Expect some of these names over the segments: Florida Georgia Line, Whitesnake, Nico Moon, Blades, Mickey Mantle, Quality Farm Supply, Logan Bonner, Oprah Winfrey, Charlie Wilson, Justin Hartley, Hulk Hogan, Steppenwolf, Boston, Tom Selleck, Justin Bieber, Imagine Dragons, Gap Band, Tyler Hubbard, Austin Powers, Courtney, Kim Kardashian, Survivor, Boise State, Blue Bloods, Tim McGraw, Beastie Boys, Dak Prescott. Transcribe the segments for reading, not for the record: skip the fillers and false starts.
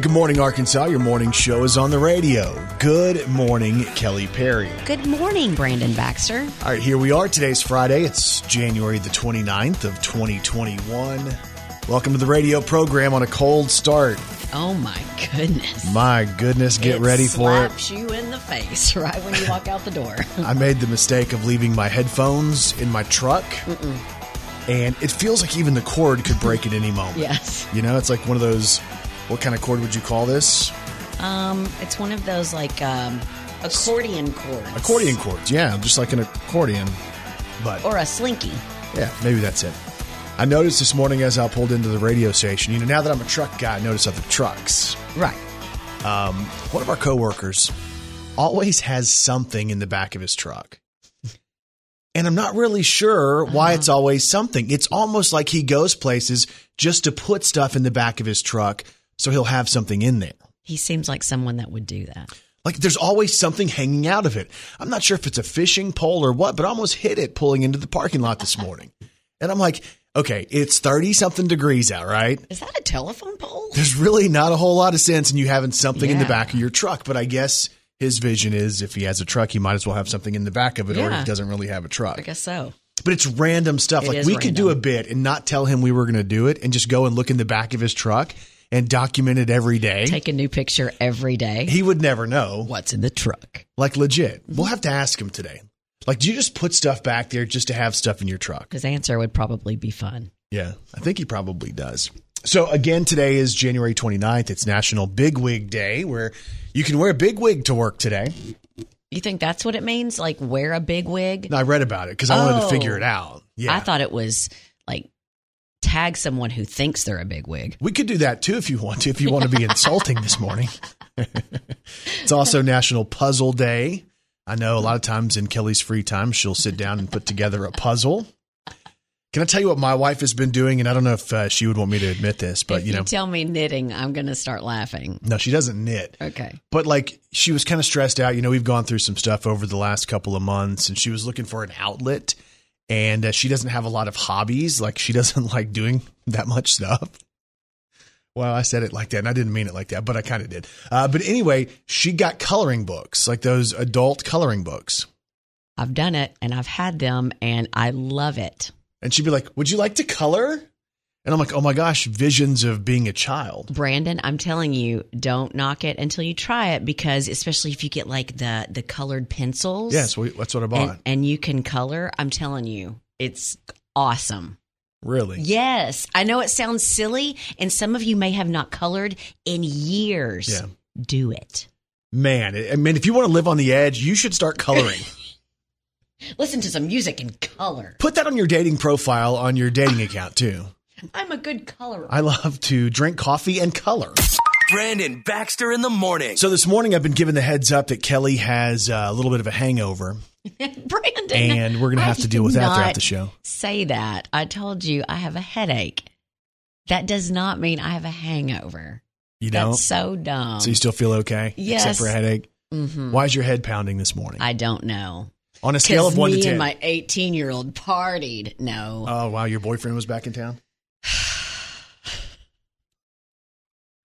right, good morning, Arkansas. Your morning show is on the radio. Good morning, Kelly Perry. Good morning, Brandon Baxter. All right, here we are. Today's Friday. It's January the 29th of 2021. Welcome to the radio program on a cold start. Oh, my goodness. My goodness. Get ready for it. It slaps you in the face right when you walk out the door. I made the mistake of leaving my headphones in my truck. And it feels like even the cord could break at any moment. Yes. You know, it's like one of those, what kind of cord would you call this? It's one of those like accordion cords. Accordion cords, yeah, just like an accordion. But or a slinky. Yeah, maybe that's it. I noticed this morning as I pulled into the radio station, you know, now that I'm a truck guy, I notice other trucks. Right. One of our coworkers always has something in the back of his truck. And I'm not really sure why it's always something. It's almost like he goes places just to put stuff in the back of his truck so he'll have something in there. He seems like someone that would do that. Like there's always something hanging out of it. I'm not sure if it's a fishing pole or what, but I almost hit it pulling into the parking lot this morning. And I'm like, okay, it's 30-something degrees out, right? Is that a telephone pole? There's really not a whole lot of sense in you having something in the back of your truck, but I guess his vision is if he has a truck, he might as well have something in the back of it, or he doesn't really have a truck. I guess so. But it's random stuff. It like we could do a bit and not tell him we were going to do it and just go and look in the back of his truck and document it every day. Take a new picture every day. He would never know. What's in the truck? Like legit. We'll have to ask him today. Like, do you just put stuff back there just to have stuff in your truck? His answer would probably be fun. Yeah, I think he probably does. So, again, today is January 29th. It's National Big Wig Day, where you can wear a big wig to work today. You think that's what it means? Like, wear a big wig? No, I read about it because I wanted to figure it out. Yeah, I thought it was, like, tag someone who thinks they're a big wig. We could do that, too, if you want to, be insulting this morning. It's also National Puzzle Day. I know a lot of times in Kelly's free time, she'll sit down and put together a puzzle. Can I tell you what my wife has been doing? And I don't know if she would want me to admit this, but you know, tell me knitting, I'm going to start laughing. No, she doesn't knit. Okay. But like she was kind of stressed out. You know, we've gone through some stuff over the last couple of months and she was looking for an outlet and she doesn't have a lot of hobbies. Like she doesn't like doing that much stuff. Well, I said it like that and I didn't mean it like that, but I kind of did. But anyway, she got coloring books, like those adult coloring books. I've done it and I've had them and I love it. And she'd be like, would you like to color? And I'm like, oh my gosh, visions of being a child. Brandon, I'm telling you, don't knock it until you try it, because especially if you get like the colored pencils. Yes, that's what I bought. And you can color. I'm telling you, it's awesome. Really? Yes. I know it sounds silly, and some of you may have not colored in years. Yeah. Do it. Man, I mean, if you want to live on the edge, you should start coloring. Listen to some music in color. Put that on your dating profile on your dating account, too. I'm a good colorer. I love to drink coffee and color. Brandon Baxter in the morning. So this morning I've been given the heads up that Kelly has a little bit of a hangover. Brandon. And we're going to have to deal with that throughout the show. Say that. I told you I have a headache. That does not mean I have a hangover. You don't? That's so dumb. So you still feel okay? Yes. Except for a headache? Mm-hmm. Why is your head pounding this morning? I don't know. On a scale of 1 to 10. Because me and my 18-year-old partied. No. Oh, wow. Your boyfriend was back in town?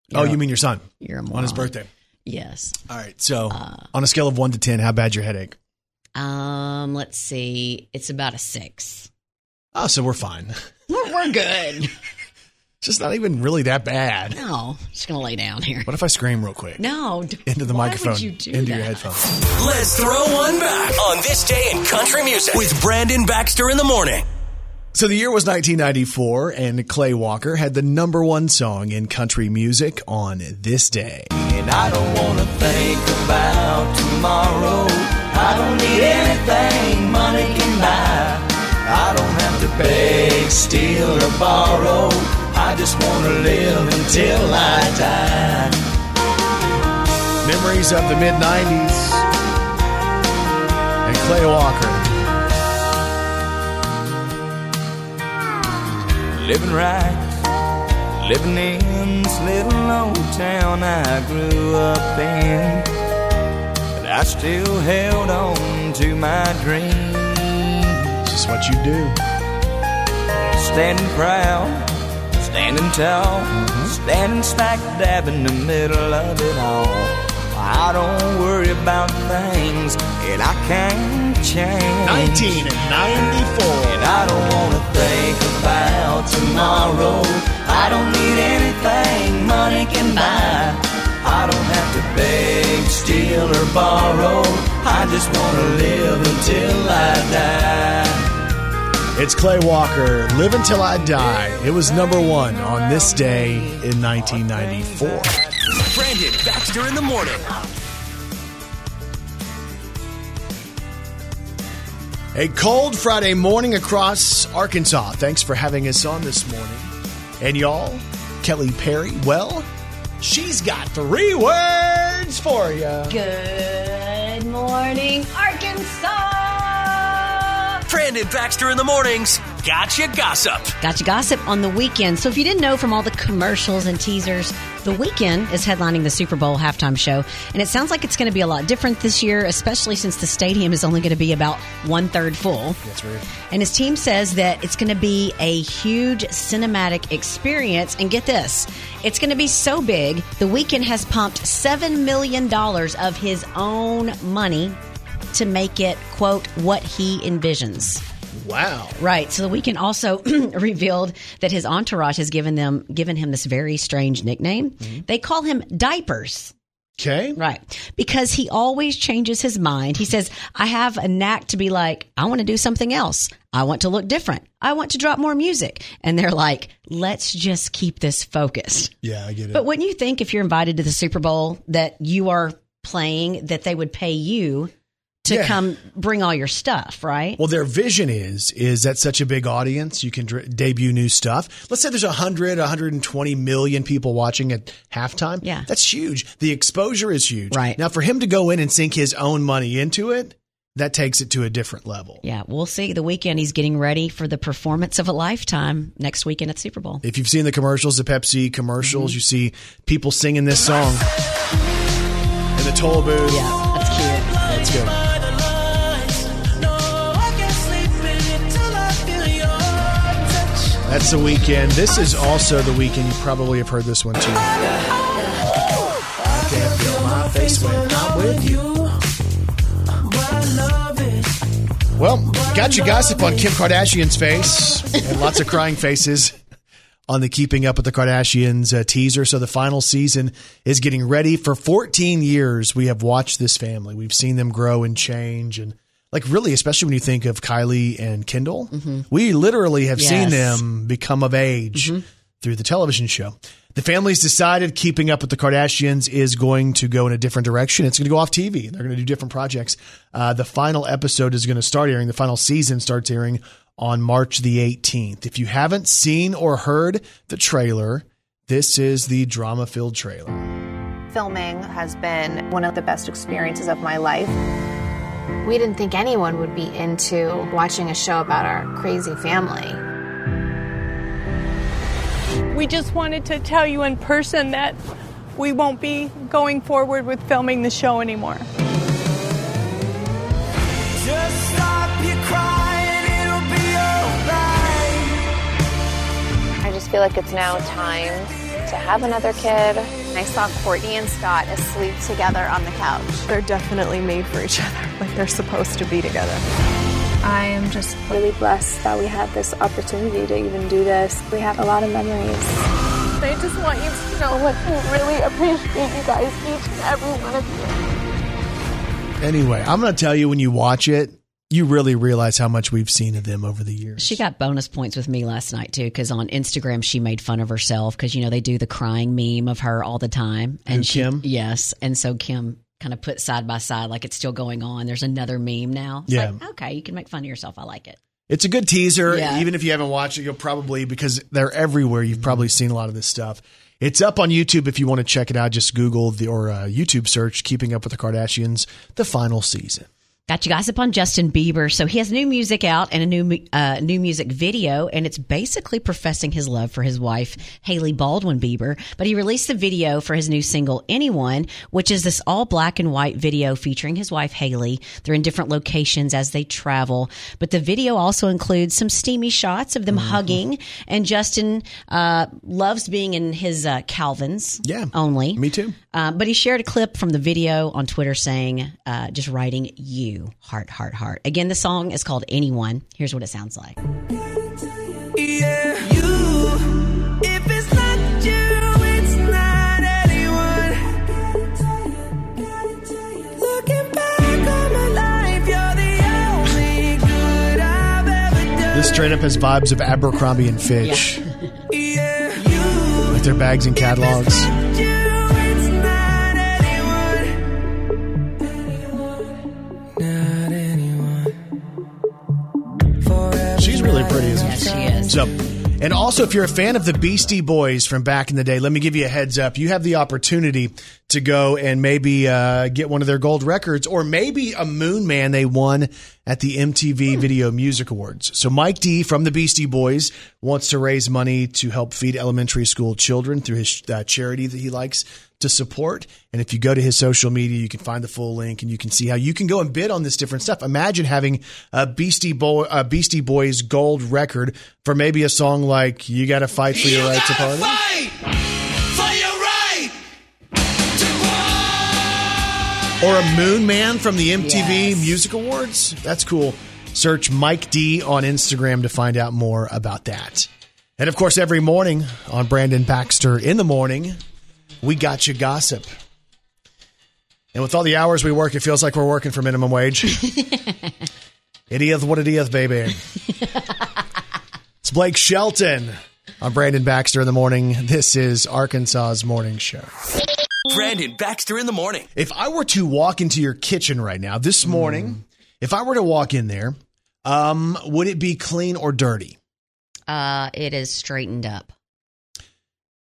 You mean your son? You're a moron. On his birthday. Yes. All right. So on a scale of 1 to 10, how bad your headache? Let's see. It's about a 6. Oh, so we're fine. We're good. Just not even really that bad. No, I'm just going to lay down here. What if I scream real quick? No. Into the microphone. Why would you do that? Into your headphones. Let's throw one back on This Day in Country Music with Brandon Baxter in the morning. So the year was 1994, and Clay Walker had the number one song in country music on this day. And I don't want to think about tomorrow. I don't need anything money can buy. I don't have to beg, steal, or borrow. I just want to live until I die. Memories of the mid-90s and Clay Walker. Living right, living in this little old town I grew up in. But I still held on to my dreams. This is what you do. Standing proud. standing tall, standing smack dab in the middle of it all. I don't worry about things that I can't change. 1994. And I don't want to think about tomorrow. I don't need anything money can buy. I don't have to beg, steal, or borrow. I just want to live until I die. It's Clay Walker, Live Until I Die. It was number one on this day in 1994. Brandon Baxter in the morning. A cold Friday morning across Arkansas. Thanks for having us on this morning. And y'all, Kelly Perry, well, she's got three words for you. Good morning, Arkansas! Brandon Baxter in the mornings. Gotcha Gossip. Gotcha Gossip on The Weeknd. So if you didn't know from all the commercials and teasers, The Weeknd is headlining the Super Bowl halftime show. And it sounds like it's going to be a lot different this year, especially since the stadium is only going to be about one-third full. That's weird. And his team says that it's going to be a huge cinematic experience. And get this, it's going to be so big, The Weeknd has pumped $7 million of his own money to make it, quote, what he envisions. Wow. Right. So The Weeknd also revealed that his entourage has given him this very strange nickname. Mm-hmm. They call him Diapers. Okay. Right. Because he always changes his mind. He says, I have a knack to be like, I want to do something else. I want to look different. I want to drop more music. And they're like, let's just keep this focused. Yeah, I get it. But wouldn't you think if you're invited to the Super Bowl that you are playing, that they would pay you to come bring all your stuff, right? Well, their vision is that such a big audience, you can debut new stuff. Let's say there's 100, 120 million people watching at halftime. Yeah. That's huge. The exposure is huge. Right. Now, for him to go in and sink his own money into it, that takes it to a different level. Yeah, we'll see. The Weeknd, he's getting ready for the performance of a lifetime next weekend at Super Bowl. If you've seen the commercials, the Pepsi commercials, you see people singing this song in the toll booth. Yeah, that's cute. That's good. That's The Weeknd. This is also The Weeknd. You probably have heard this one too. I can't feel my face when I'm with you. Well, got you gossip on Kim Kardashian's face and lots of crying faces on the Keeping Up with the Kardashians teaser. So the final season is getting ready. For 14 years, we have watched this family. We've seen them grow and change and like really, especially when you think of Kylie and Kendall, we literally have seen them become of age through the television show. The family's decided Keeping Up with the Kardashians is going to go in a different direction. It's going to go off TV. They're going to do different projects. The final episode is going to start airing. The final season starts airing on March the 18th. If you haven't seen or heard the trailer, this is the drama-filled trailer. Filming has been one of the best experiences of my life. We didn't think anyone would be into watching a show about our crazy family. We just wanted to tell you in person that we won't be going forward with filming the show anymore. Just stop your crying, it'll be alright. I just feel like it's now time to have another kid. I saw Courtney and Scott asleep together on the couch. They're definitely made for each other, like they're supposed to be together. I am just really blessed that we had this opportunity to even do this. We have a lot of memories. I just want you to know, like, we really appreciate you guys, each and every one of you. Anyway, I'm going to tell you when you watch it, you really realize how much we've seen of them over the years. She got bonus points with me last night, too, because on Instagram, she made fun of herself because, you know, they do the crying meme of her all the time. And Kim? Yes. And so Kim kind of put side by side like it's still going on. There's another meme now. It's like, okay, you can make fun of yourself. I like it. It's a good teaser. Yeah. Even if you haven't watched it, you'll probably, because they're everywhere, you've probably seen a lot of this stuff. It's up on YouTube if you want to check it out. Just Google YouTube search Keeping Up with the Kardashians, the final season. Got you gossip on Justin Bieber. So he has new music out and a new music video, and it's basically professing his love for his wife, Hailey Baldwin Bieber. But he released the video for his new single, Anyone, which is this all black and white video featuring his wife, Hailey. They're in different locations as they travel. But the video also includes some steamy shots of them hugging, and Justin loves being in his Calvins only. Me too. But he shared a clip from the video on Twitter saying, just writing, you. Heart, heart, heart. Again, the song is called Anyone. Here's what it sounds like. Yeah. You, if it's not you, it's not anyone. Looking back on my life, you're the only good I've ever done. This straight up has vibes of Abercrombie and Fitch. Yeah. You, with their bags and catalogs. Pretty, isn't it? Yes, she is. So, and also, if you're a fan of the Beastie Boys from back in the day, let me give you a heads up. You have the opportunity to go and maybe get one of their gold records, or maybe a Moon Man they won at the MTV Video Music Awards. So Mike D from the Beastie Boys wants to raise money to help feed elementary school children through his charity that he likes to support. And if you go to his social media, you can find the full link and you can see how you can go and bid on this different stuff. Imagine having a Beastie Boys gold record for maybe a song like You Gotta Fight for Your Right to Party. Or a Moon Man from the MTV Music Awards. That's cool. Search Mike D on Instagram to find out more about that. And of course, every morning on Brandon Baxter in the Morning, we got you gossip. And with all the hours we work, it feels like we're working for minimum wage. It is what it is, baby. It's Blake Shelton on Brandon Baxter in the Morning. This is Arkansas's morning show. Brandon Baxter in the Morning. If I were to walk into your kitchen right now, this morning, if I were to walk in there, would it be clean or dirty? It is straightened up.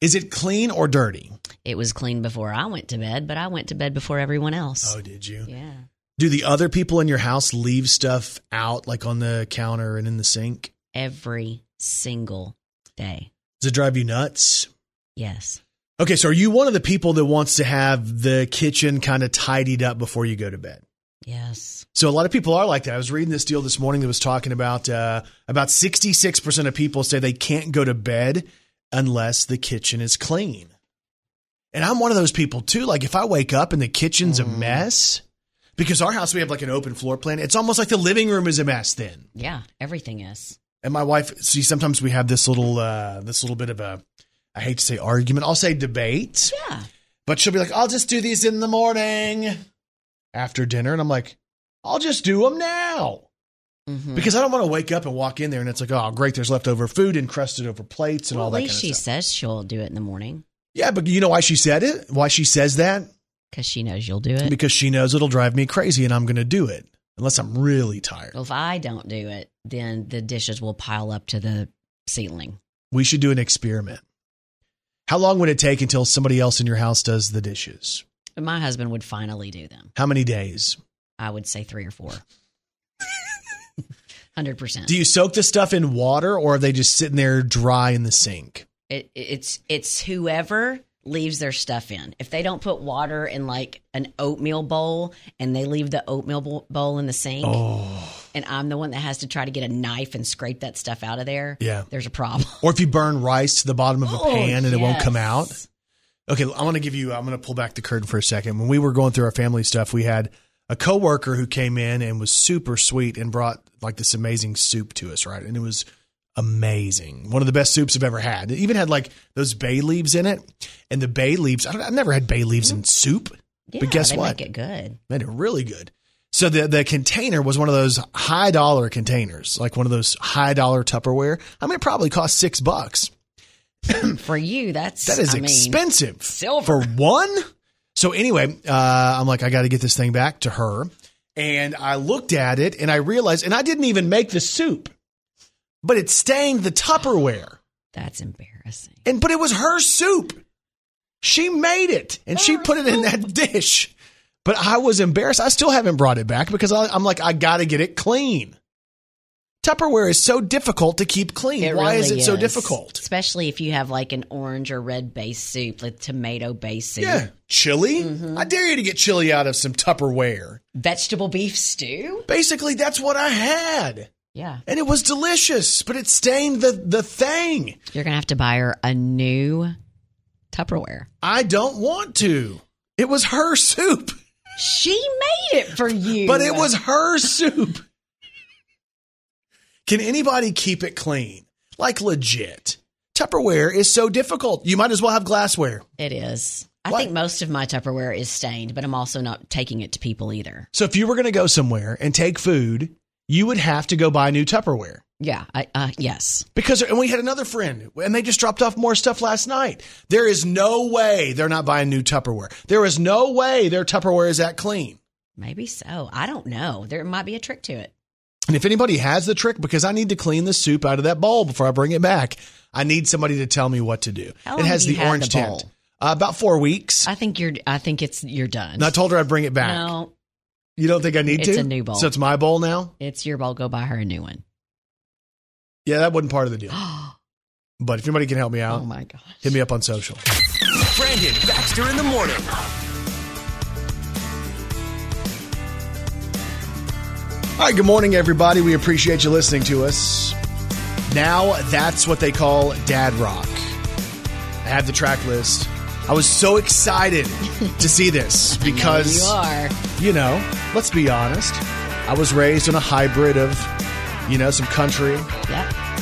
Is it clean or dirty? It was clean before I went to bed, but I went to bed before everyone else. Oh, did you? Yeah. Do the other people in your house leave stuff out, like on the counter and in the sink? Every single day. Does it drive you nuts? Yes. Okay, so are you one of the people that wants to have the kitchen kind of tidied up before you go to bed? Yes. So a lot of people are like that. I was reading this deal this morning that was talking about 66% of people say they can't go to bed unless the kitchen is clean. And I'm one of those people too. Like if I wake up and the kitchen's a mess, because our house, we have like an open floor plan. It's almost like the living room is a mess then. Yeah, everything is. And my wife, see, sometimes we have this little bit of a, I hate to say argument, I'll say debate. Yeah. But she'll be like, I'll just do these in the morning after dinner. And I'm like, I'll just do them now. Mm-hmm. Because I don't want to wake up and walk in there and it's like, oh, great, there's leftover food encrusted over plates and all that kind of stuff. At least she says she'll do it in the morning. Yeah, but you know why she said it? Why she says that? Because she knows you'll do it. Because she knows it'll drive me crazy and I'm going to do it. Unless I'm really tired. Well, if I don't do it, then the dishes will pile up to the ceiling. We should do an experiment. How long would it take until somebody else in your house does the dishes? My husband would finally do them. How many days? I would say 3 or 4. 100%. Do you soak the stuff in water, or are they just sitting there dry in the sink? It's whoever leaves their stuff in. If they don't put water in like an oatmeal bowl and they leave the oatmeal bowl in the sink, and I'm the one that has to try to get a knife and scrape that stuff out of there, there's a problem. Or if you burn rice to the bottom of a pan and it won't come out. Okay, I'm going to pull back the curtain for a second. When we were going through our family stuff, we had a coworker who came in and was super sweet and brought like this amazing soup to us, right? And it was amazing. One of the best soups I've ever had. It even had like those bay leaves in it. And the bay leaves, I've never had bay leaves in soup, but guess what? They make it good. Made it really good. So the container was one of those high dollar containers, like one of those high dollar Tupperware. I mean, it probably cost $6. For you, that is expensive. Silver. For one? So anyway, I'm like, I got to get this thing back to her. And I looked at it and I realized, and I didn't even make the soup, but it stained the Tupperware. That's embarrassing. But it was her soup. She made it and she put it in that dish. But I was embarrassed. I still haven't brought it back because I'm like, I got to get it clean. Tupperware is so difficult to keep clean. Why is it so difficult? Especially if you have like an orange or red base soup, like tomato base soup. Yeah. Chili? Mm-hmm. I dare you to get chili out of some Tupperware. Vegetable beef stew? Basically, that's what I had. Yeah. And it was delicious, but it stained the thing. You're going to have to buy her a new Tupperware. I don't want to. It was her soup. She made it for you. But it was her soup. Can anybody keep it clean? Like legit. Tupperware is so difficult. You might as well have glassware. It is. I think most of my Tupperware is stained, but I'm also not taking it to people either. So if you were going to go somewhere and take food, you would have to go buy new Tupperware. Yeah. Yes. And we had another friend, and they just dropped off more stuff last night. There is no way they're not buying new Tupperware. There is no way their Tupperware is that clean. Maybe so. I don't know. There might be a trick to it. And if anybody has the trick, because I need to clean the soup out of that bowl before I bring it back, I need somebody to tell me what to do. How long it has the orange tint. About 4 weeks. I think you're done. And I told her I'd bring it back. No. You don't think I need to? It's a new bowl. So it's my bowl now? It's your bowl. Go buy her a new one. Yeah, that wasn't part of the deal. But if anybody can help me out, oh my gosh, hit me up on social. Brandon Baxter in the morning. All right, good morning, everybody. We appreciate you listening to us. Now that's what they call dad rock. I have the track list. I was so excited to see this because, let's be honest. I was raised on a hybrid of, some country,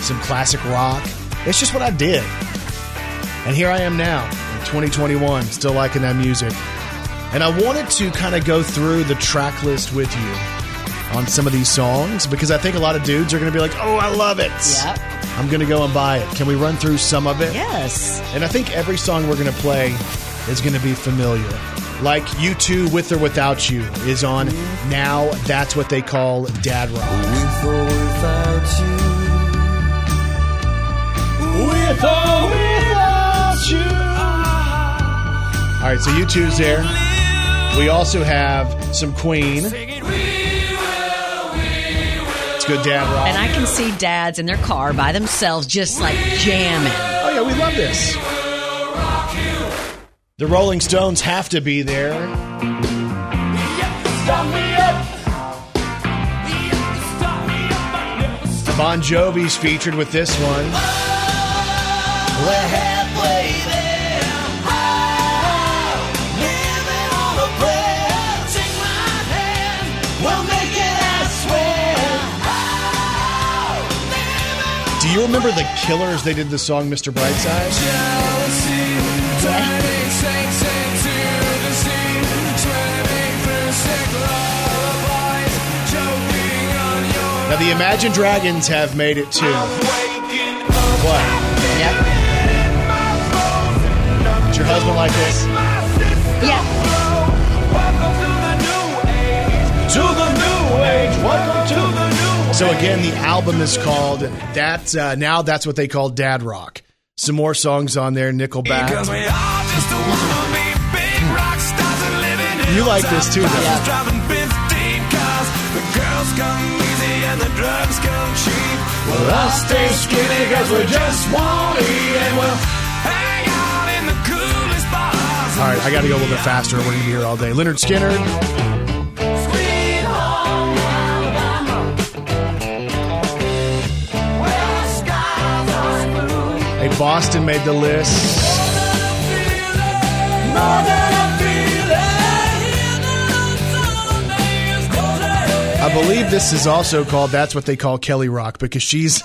some classic rock. It's just what I did. And here I am now in 2021, still liking that music. And I wanted to kind of go through the track list with you on some of these songs, because I think a lot of dudes are going to be like, oh, I love it. Yep. I'm going to go and buy it. Can we run through some of it? Yes. And I think every song we're going to play is going to be familiar. Like U2, With or Without You, is on Now That's What They Call Dad Rock. With or without you. With or without you. All right, so U2's there. We also have some Queen. Good dad rock. And I can see dads in their car by themselves just like jamming. Oh yeah, we love this. The Rolling Stones have to be there. Bon Jovi's featured with this one. You remember the Killers? They did the song Mr. Brightside. Now the Imagine Dragons have made it too. What? Yep. Does your husband like this? Yeah. To the new age. Welcome to the new age. So again, the album is called Now That's What They Call Dad Rock. Some more songs on there, Nickelback. You like this too, though. All right, I got to go a little bit faster. We're going to be here all day. Leonard Skinner. Boston made the list. I believe this is also called That's What They Call Kelly Rock, because she's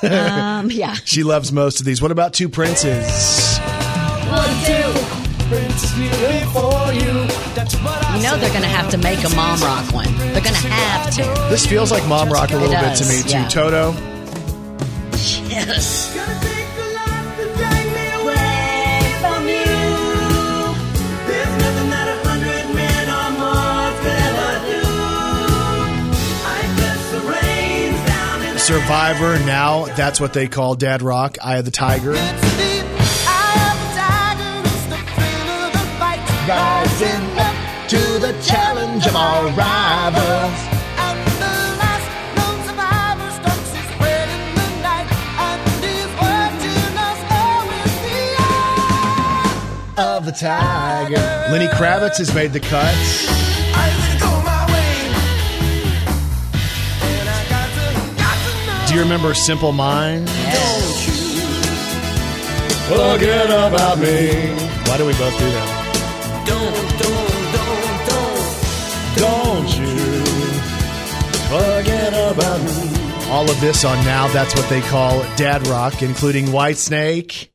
she loves most of these. What about Two Princes? You know they're going to have to make a mom rock one. They're going to have to. This feels like mom rock a little bit to me too. Toto. Yes. Survivor, Now That's What They Call Dad Rock. Eye of the Tiger. Rising up to the challenge. bunch of our rivals. Out in the last lone survivor stalks his friend in the night, and he's watching us all with the eye of the tiger. Lenny Kravitz has made the cut. Do you remember Simple Minds? Yes. Forget about me. Why do we both do that? Don't you forget about me. All of this on Now, that's what they call dad rock, including Whitesnake.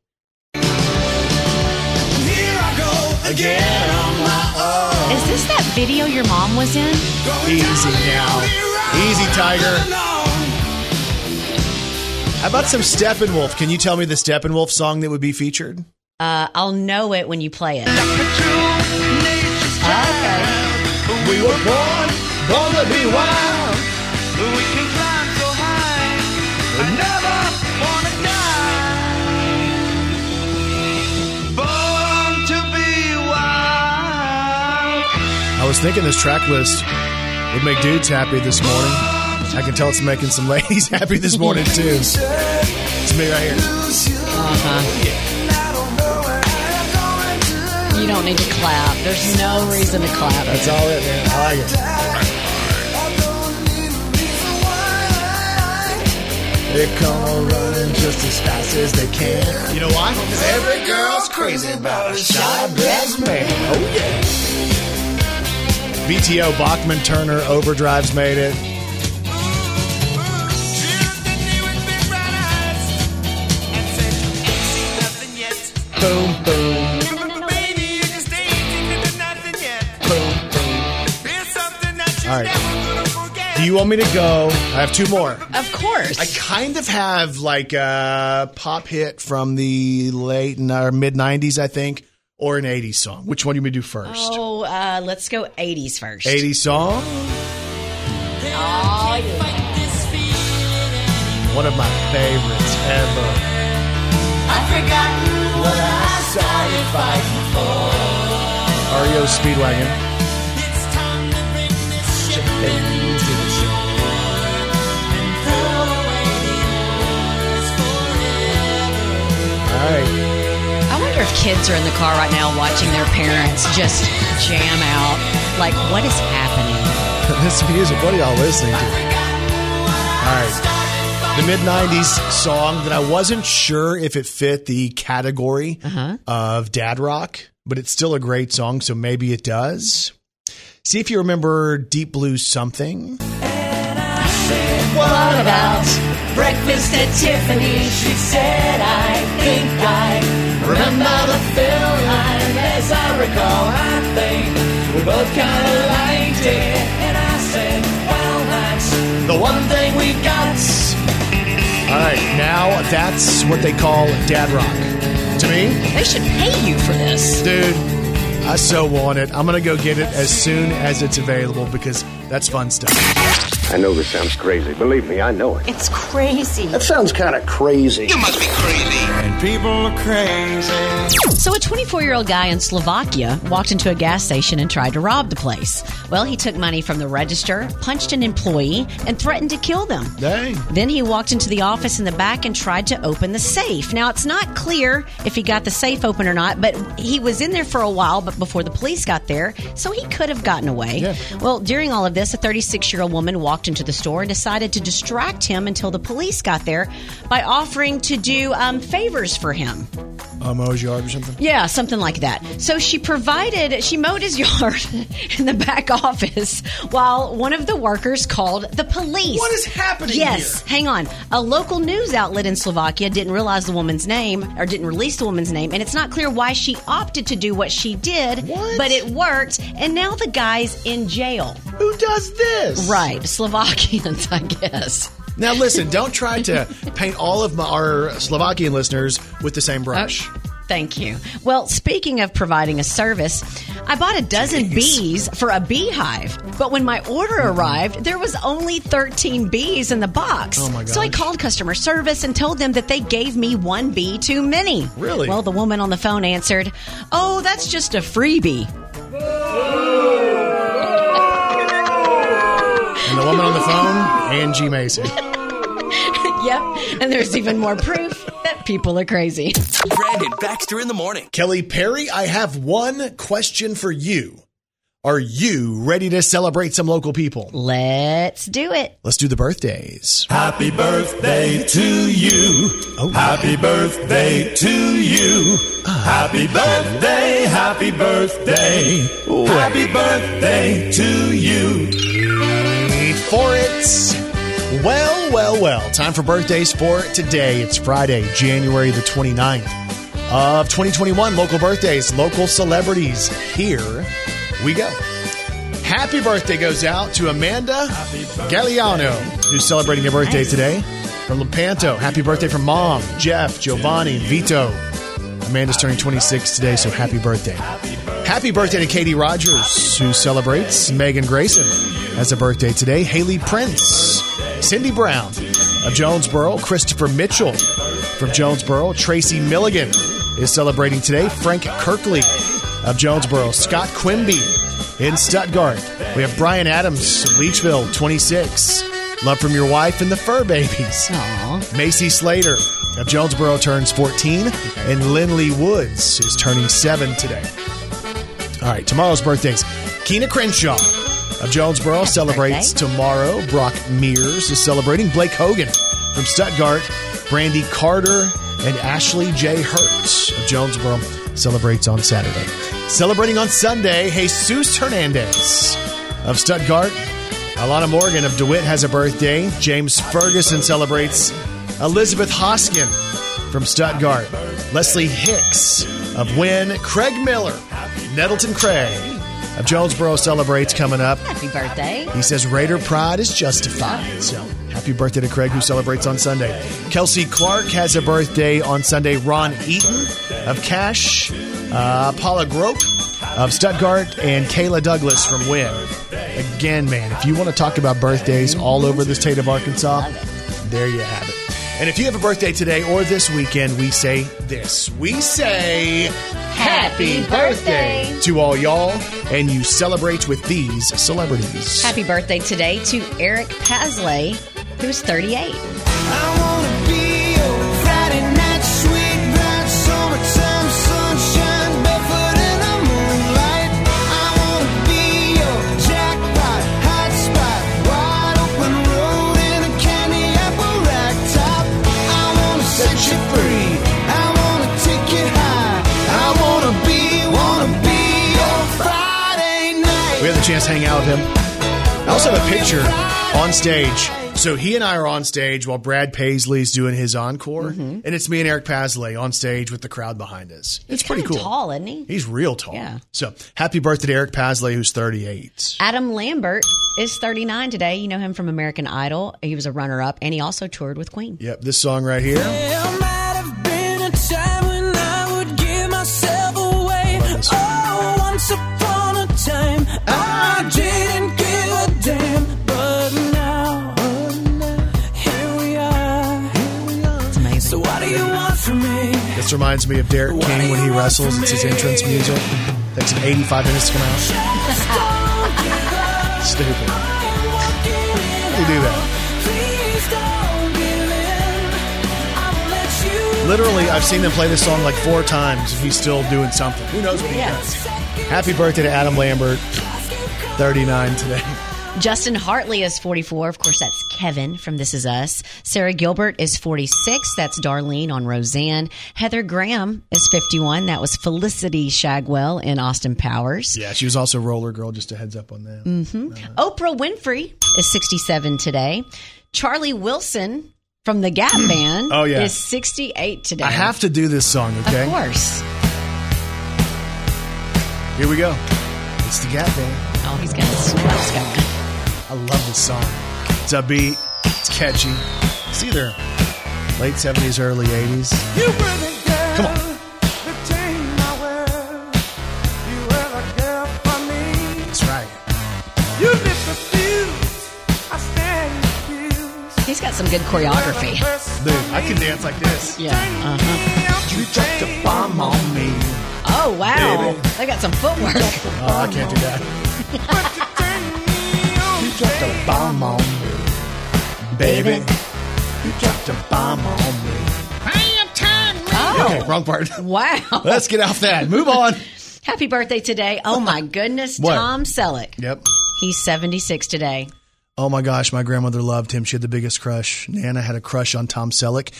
Here I go again on my own. Is this that video your mom was in? Easy now. Easy, Tiger. How about some Steppenwolf? Can you tell me the Steppenwolf song that would be featured? I'll know it when you play it. Okay. We were born to be wild. We can climb so high. I never want to die. Born to be wild. I was thinking this track list would make dudes happy this morning. I can tell it's making some ladies happy this morning, too. It's me right here. Uh-huh. You don't need to clap. There's no reason to clap. That's all it, man. I like it. They come running just as fast as they can. You know why? Because every girl's crazy about a shy-dressed man. Oh, yeah. BTO, Bachman, Turner, Overdrive's made it. Boom, boom. All right. Do you want me to go? I have two more. Of course. I kind of have like a pop hit from the late or mid 90s, I think, or an 80s song. Which one do you want me to do first? Oh, let's go 80s first. 80s song? Oh, yeah. One of my favorites ever. I've forgotten what I started fighting for. REO Speedwagon. It's time to bring this ship into the shore and throw away the oars forever. All right. I wonder if kids are in the car right now watching their parents just jam out. Like, what is happening? This music, what are y'all listening to? All right. The mid-90s song that I wasn't sure if it fit the category of dad rock, but it's still a great song, so maybe it does. See if you remember Deep Blue Something. And I said, what about breakfast at Tiffany's? She said, I think I remember the film line. As I recall, I think we both kind of liked it. And I said, well, that's the one thing we got. All right, now that's what they call dad rock. To me, they should pay you for this. Dude, I so want it. I'm going to go get it as soon as it's available because that's fun stuff. I know this sounds crazy. Believe me, I know it. It's crazy. That sounds kind of crazy. You must be crazy. And people are crazy. So a 24-year-old guy in Slovakia walked into a gas station and tried to rob the place. Well, he took money from the register, punched an employee, and threatened to kill them. Dang. Then he walked into the office in the back and tried to open the safe. Now, it's not clear if he got the safe open or not, but he was in there for a while but before the police got there, so he could have gotten away. Yeah. Well, during all of this, a 36-year-old woman walked into the store and decided to distract him until the police got there by offering to do favors for him. Mow his yard or something? Yeah, something like that. So she mowed his yard in the back office while one of the workers called the police. What is happening here? Hang on. A local news outlet in Slovakia didn't release the woman's name, and it's not clear why she opted to do what she did, but it worked, and now the guy's in jail. Who does this? Right. Slovakians, I guess. Now, listen, don't try to paint all of our Slovakian listeners with the same brush. Thank you. Well, speaking of providing a service, I bought a dozen bees for a beehive. But when my order arrived, there was only 13 bees in the box. Oh my gosh. So I called customer service and told them that they gave me one bee too many. Really? Well, the woman on the phone answered, oh, that's just a freebie. And the woman on the phone, Angie Mason. Yep, and there's even more proof that people are crazy. Brandon Baxter in the morning. Kelly Perry, I have one question for you. Are you ready to celebrate some local people? Let's do it. Let's do the birthdays. Happy birthday to you. Oh. Happy birthday to you. Happy birthday, happy birthday. Wait. Happy birthday to you. Wait for it. Well, well, well. Time for birthdays for today. It's Friday, January the 29th of 2021. Local birthdays, local celebrities here. We go. Happy birthday goes out to Amanda Galliano, who's celebrating her birthday today. From Lepanto, happy birthday from Mom, Jeff, Giovanni, and Vito. Amanda's turning 26 today, so happy birthday. Happy birthday to Katie Rogers, who celebrates. Megan Grayson has a birthday today. Haley Prince, Cindy Brown of Jonesboro, Christopher Mitchell from Jonesboro, Tracy Milligan is celebrating today. Frank Kirkley of Jonesboro, Scott Quimby in Stuttgart. We have Brian Adams of Leechville, 26. Love from your wife and the Fur Babies. Aww. Macy Slater of Jonesboro turns 14. And Lindley Woods is turning 7 today. All right, tomorrow's birthdays. Keena Crenshaw of Jonesboro celebrates tomorrow. Brock Mears is celebrating. Blake Hogan from Stuttgart. Brandy Carter and Ashley J. Hertz of Jonesboro celebrates on Saturday. Celebrating on Sunday, Jesus Hernandez of Stuttgart. Alana Morgan of DeWitt has a birthday. James Ferguson celebrates. Elizabeth Hoskin from Stuttgart. Leslie Hicks of Wynn. Craig Miller, Nettleton Craig of Jonesboro celebrates coming up. Happy birthday. He says Raider pride is justified. So happy birthday to Craig, who celebrates on Sunday. Kelsey Clark has a birthday on Sunday. Ron Eaton of Cash, Paula Grope of Stuttgart, and Kayla Douglas from Wynn. Again, man, if you want to talk about birthdays all over the state of Arkansas, there you have it. And if you have a birthday today or this weekend, we say this. We say happy birthday to all y'all, and you celebrate with these celebrities. Happy birthday today to Eric Paslay, who's 38. I want to be your Friday night sweet ride, summertime sunshine, barefoot in the moonlight. I want to be your jackpot, hot spot, wide open road in a candy apple ragtop. I want to set you free, I want to take you high, I want to be your Friday night. We had the chance to hang out with him. I also have a picture on stage. So he and I are on stage while Brad Paisley's doing his encore, and it's me and Eric Paslay on stage with the crowd behind us. It's pretty cool. He's tall, isn't he? He's real tall. Yeah. So happy birthday to Eric Paslay, who's 38. Adam Lambert is 39 today. You know him from American Idol. He was a runner-up, and he also toured with Queen. Yep, this song right here. There might have been a time when I would give myself away. Oh, once upon a time, I didn't give a damn. This reminds me of Derek King when he wrestles. It's his entrance music. It takes him 85 minutes to come out. Stupid. How do you do that? Literally, I've seen them play this song like 4 times, and he's still doing something. Who knows what he does? Happy birthday to Adam Lambert, 39 today. Justin Hartley is 44. Of course, that's Kevin from This Is Us. Sarah Gilbert is 46. That's Darlene on Roseanne. Heather Graham is 51. That was Felicity Shagwell in Austin Powers. Yeah, she was also Roller Girl, just a heads up on that. Oprah Winfrey is 67 today. Charlie Wilson from The Gap Band is 68 today. I have to do this song, okay? Of course. Here we go. It's The Gap Band. Oh, he's got a swell sky. I love this song. It's upbeat. It's catchy. It's either late 70s, early 80s. You were the girl. Come on. That changed my world. You were the girl for me. That's right. You lift the fuse. I stand confused. He's got some good choreography. Dude, I can dance like this. Yeah. You dropped a bomb on me. Oh, wow. Baby. They got some footwork. Oh, I can't do that. dropped a bomb on me. Baby, you dropped a bomb on me. I am time. Oh. Okay, wrong part. Wow. Let's get off that. Move on. Happy birthday today. Oh, my goodness. Tom Selleck. Yep. He's 76 today. Oh, my gosh. My grandmother loved him. She had the biggest crush. Nana had a crush on Tom Selleck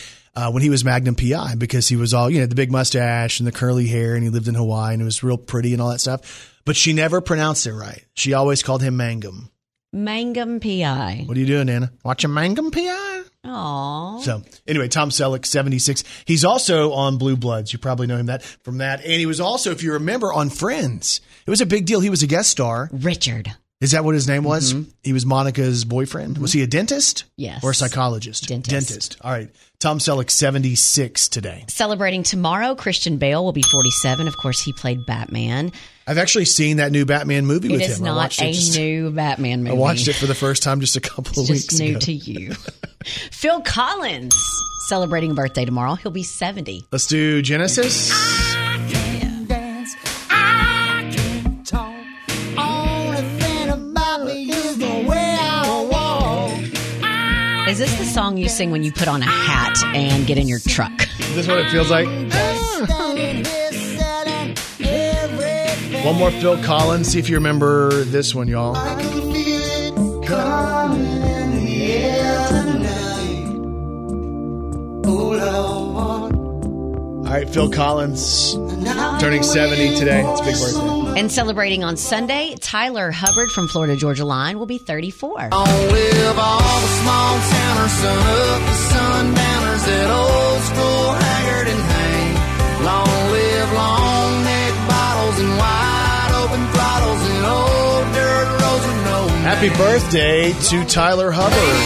when he was Magnum P.I. because he was all, you know, the big mustache and the curly hair, and he lived in Hawaii, and it was real pretty and all that stuff. But she never pronounced it right. She always called him Mangum. Mangum P.I. What are you doing, Nana? Watching Mangum P.I.? Aww. So anyway, Tom Selleck, 76. He's also on Blue Bloods. You probably know him from that. And he was also, if you remember, on Friends. It was a big deal. He was a guest star. Richard. Is that what his name was? Mm-hmm. He was Monica's boyfriend. Mm-hmm. Was he a dentist? Yes. Or a psychologist? Dentist. All right. Tom Selleck, 76 today. Celebrating tomorrow, Christian Bale will be 47. Of course, he played Batman. I've actually seen that new Batman movie with him. It is not a new Batman movie. I watched it for the first time just a couple of weeks ago. It's just new to you. Phil Collins, celebrating a birthday tomorrow. He'll be 70. Let's do Genesis. I can dance. I can talk. Only thing about me is the way I walk. Is this the song you sing when you put on a hat and get in your truck? Is this what it feels like? One more Phil Collins. See if you remember this one, y'all. I can feel it coming in the air tonight. All I want. All right, Phil Collins turning 70 today. It's a big birthday. And celebrating on Sunday, Tyler Hubbard from Florida Georgia Line will be 34. Don't live all the small towners, son of the sundowners, that old school haggard and hang. Long live long neck bottles and wine. Happy birthday to Tyler Hubbard.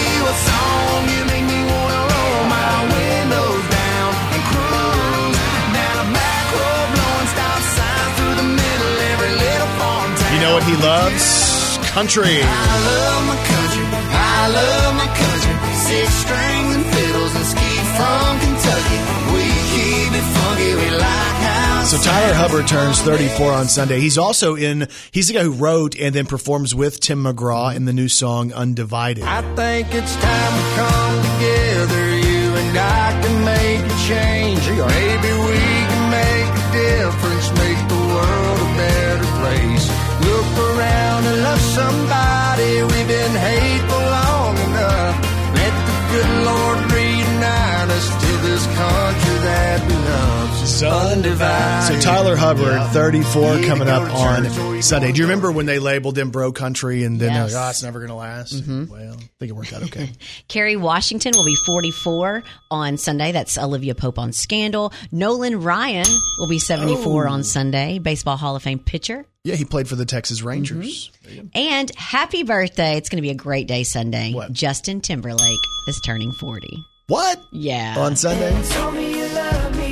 You know what he loves? Country. I love my country. I love my country. 6 strings and fiddles and ski from Kentucky. We keep it funky. We like how. So Tyler Hubbard turns 34 on Sunday. He's also he's the guy who wrote and then performs with Tim McGraw in the new song Undivided. I think it's time to come together, you and I can make a change. Maybe we can make a difference, make the world a better place. Look around and love somebody, we've been hateful long enough. Let the good Lord reunite us to this country that we love. So Tyler Hubbard, 34, coming up on Sunday. Do you remember when they labeled him Bro Country and then they're like, oh, it's never going to last? Mm-hmm. Well, I think it worked out okay. Kerry Washington will be 44 on Sunday. That's Olivia Pope on Scandal. Nolan Ryan will be 74 on Sunday. Baseball Hall of Fame pitcher. Yeah, he played for the Texas Rangers. Mm-hmm. And happy birthday. It's going to be a great day Sunday. What? Justin Timberlake is turning 40. What? Yeah. On Sunday? Tell me you love me.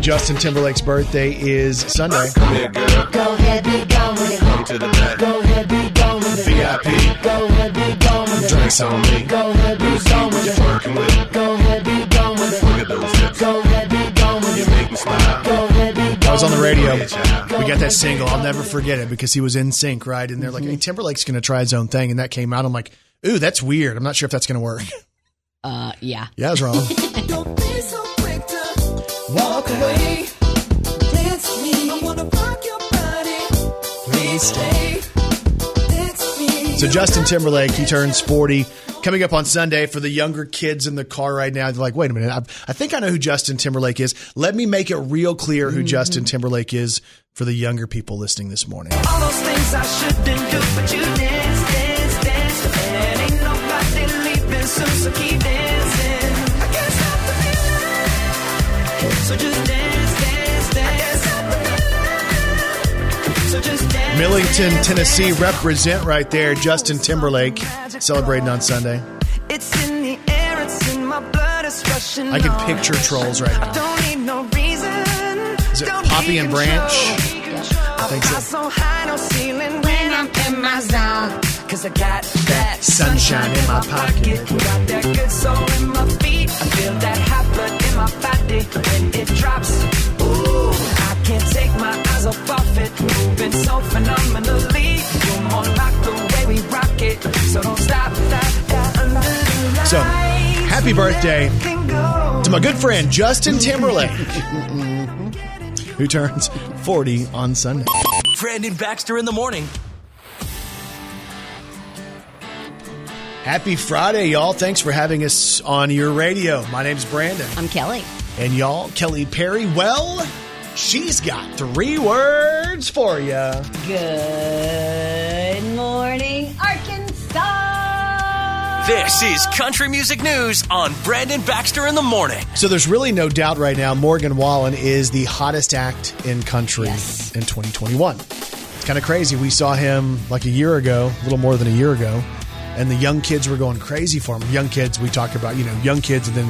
Justin Timberlake's birthday is Sunday. Go ahead, be gone with it. To the back. Go ahead, be gone with it. VIP. Go ahead, be gone with it. Drinks on me. Go ahead, be gone with it. Working with it. Go ahead, be gone with it. Look at those hips. Go ahead, be gone with it. You make me smile. Go ahead, be gone with it. I was on the radio. We got that single. I'll never forget it because he was in sync, right? And they're like, hey, Timberlake's going to try his own thing. And that came out. I'm like, ooh, that's weird. I'm not sure if that's going to work. Yeah. Yeah, I was wrong. Don't be so quick to walk away. Dance me. I want to rock your body. Please stay. Dance me. So Justin Timberlake, he turns 40. Coming up on Sunday for the younger kids in the car right now. They're like, wait a minute. I think I know who Justin Timberlake is. Let me make it real clear who Justin Timberlake is for the younger people listening this morning. All those things I shouldn't do, but you dance, dance, dance. And ain't nobody leaving soon, so keep dancing. I can't stop the feeling. So just dance, dance, dance. Millington, Tennessee, represent right there. Justin Timberlake celebrating on Sunday. It's in the air, it's in my blood, it's rushing. I can picture trolls right now. I don't need no reason. Is it Poppy and Branch? Thank you. I so high, no ceiling when I'm in my zone. Cause I got that sunshine in my pocket. Got that good soul in my feet. I feel that hot blood in my body when it drops. Ooh, I can't take my eyes off of it. Moving so phenomenally. You're more like the way we rock it. So don't stop. So, happy birthday to my good friend Justin Timberlake, who turns 40 on Sunday. Brandon Baxter in the morning. Happy Friday, y'all. Thanks for having us on your radio. My name's Brandon. I'm Kelly. And y'all, Kelly Perry, well, she's got three words for you. Good morning, Arkansas. This is Country Music News on Brandon Baxter in the morning. So there's really no doubt right now Morgan Wallen is the hottest act in country in 2021. It's kind of crazy. We saw him like a year ago, a little more than a year ago. And the young kids were going crazy for him. Young kids, we talk about, young kids and then,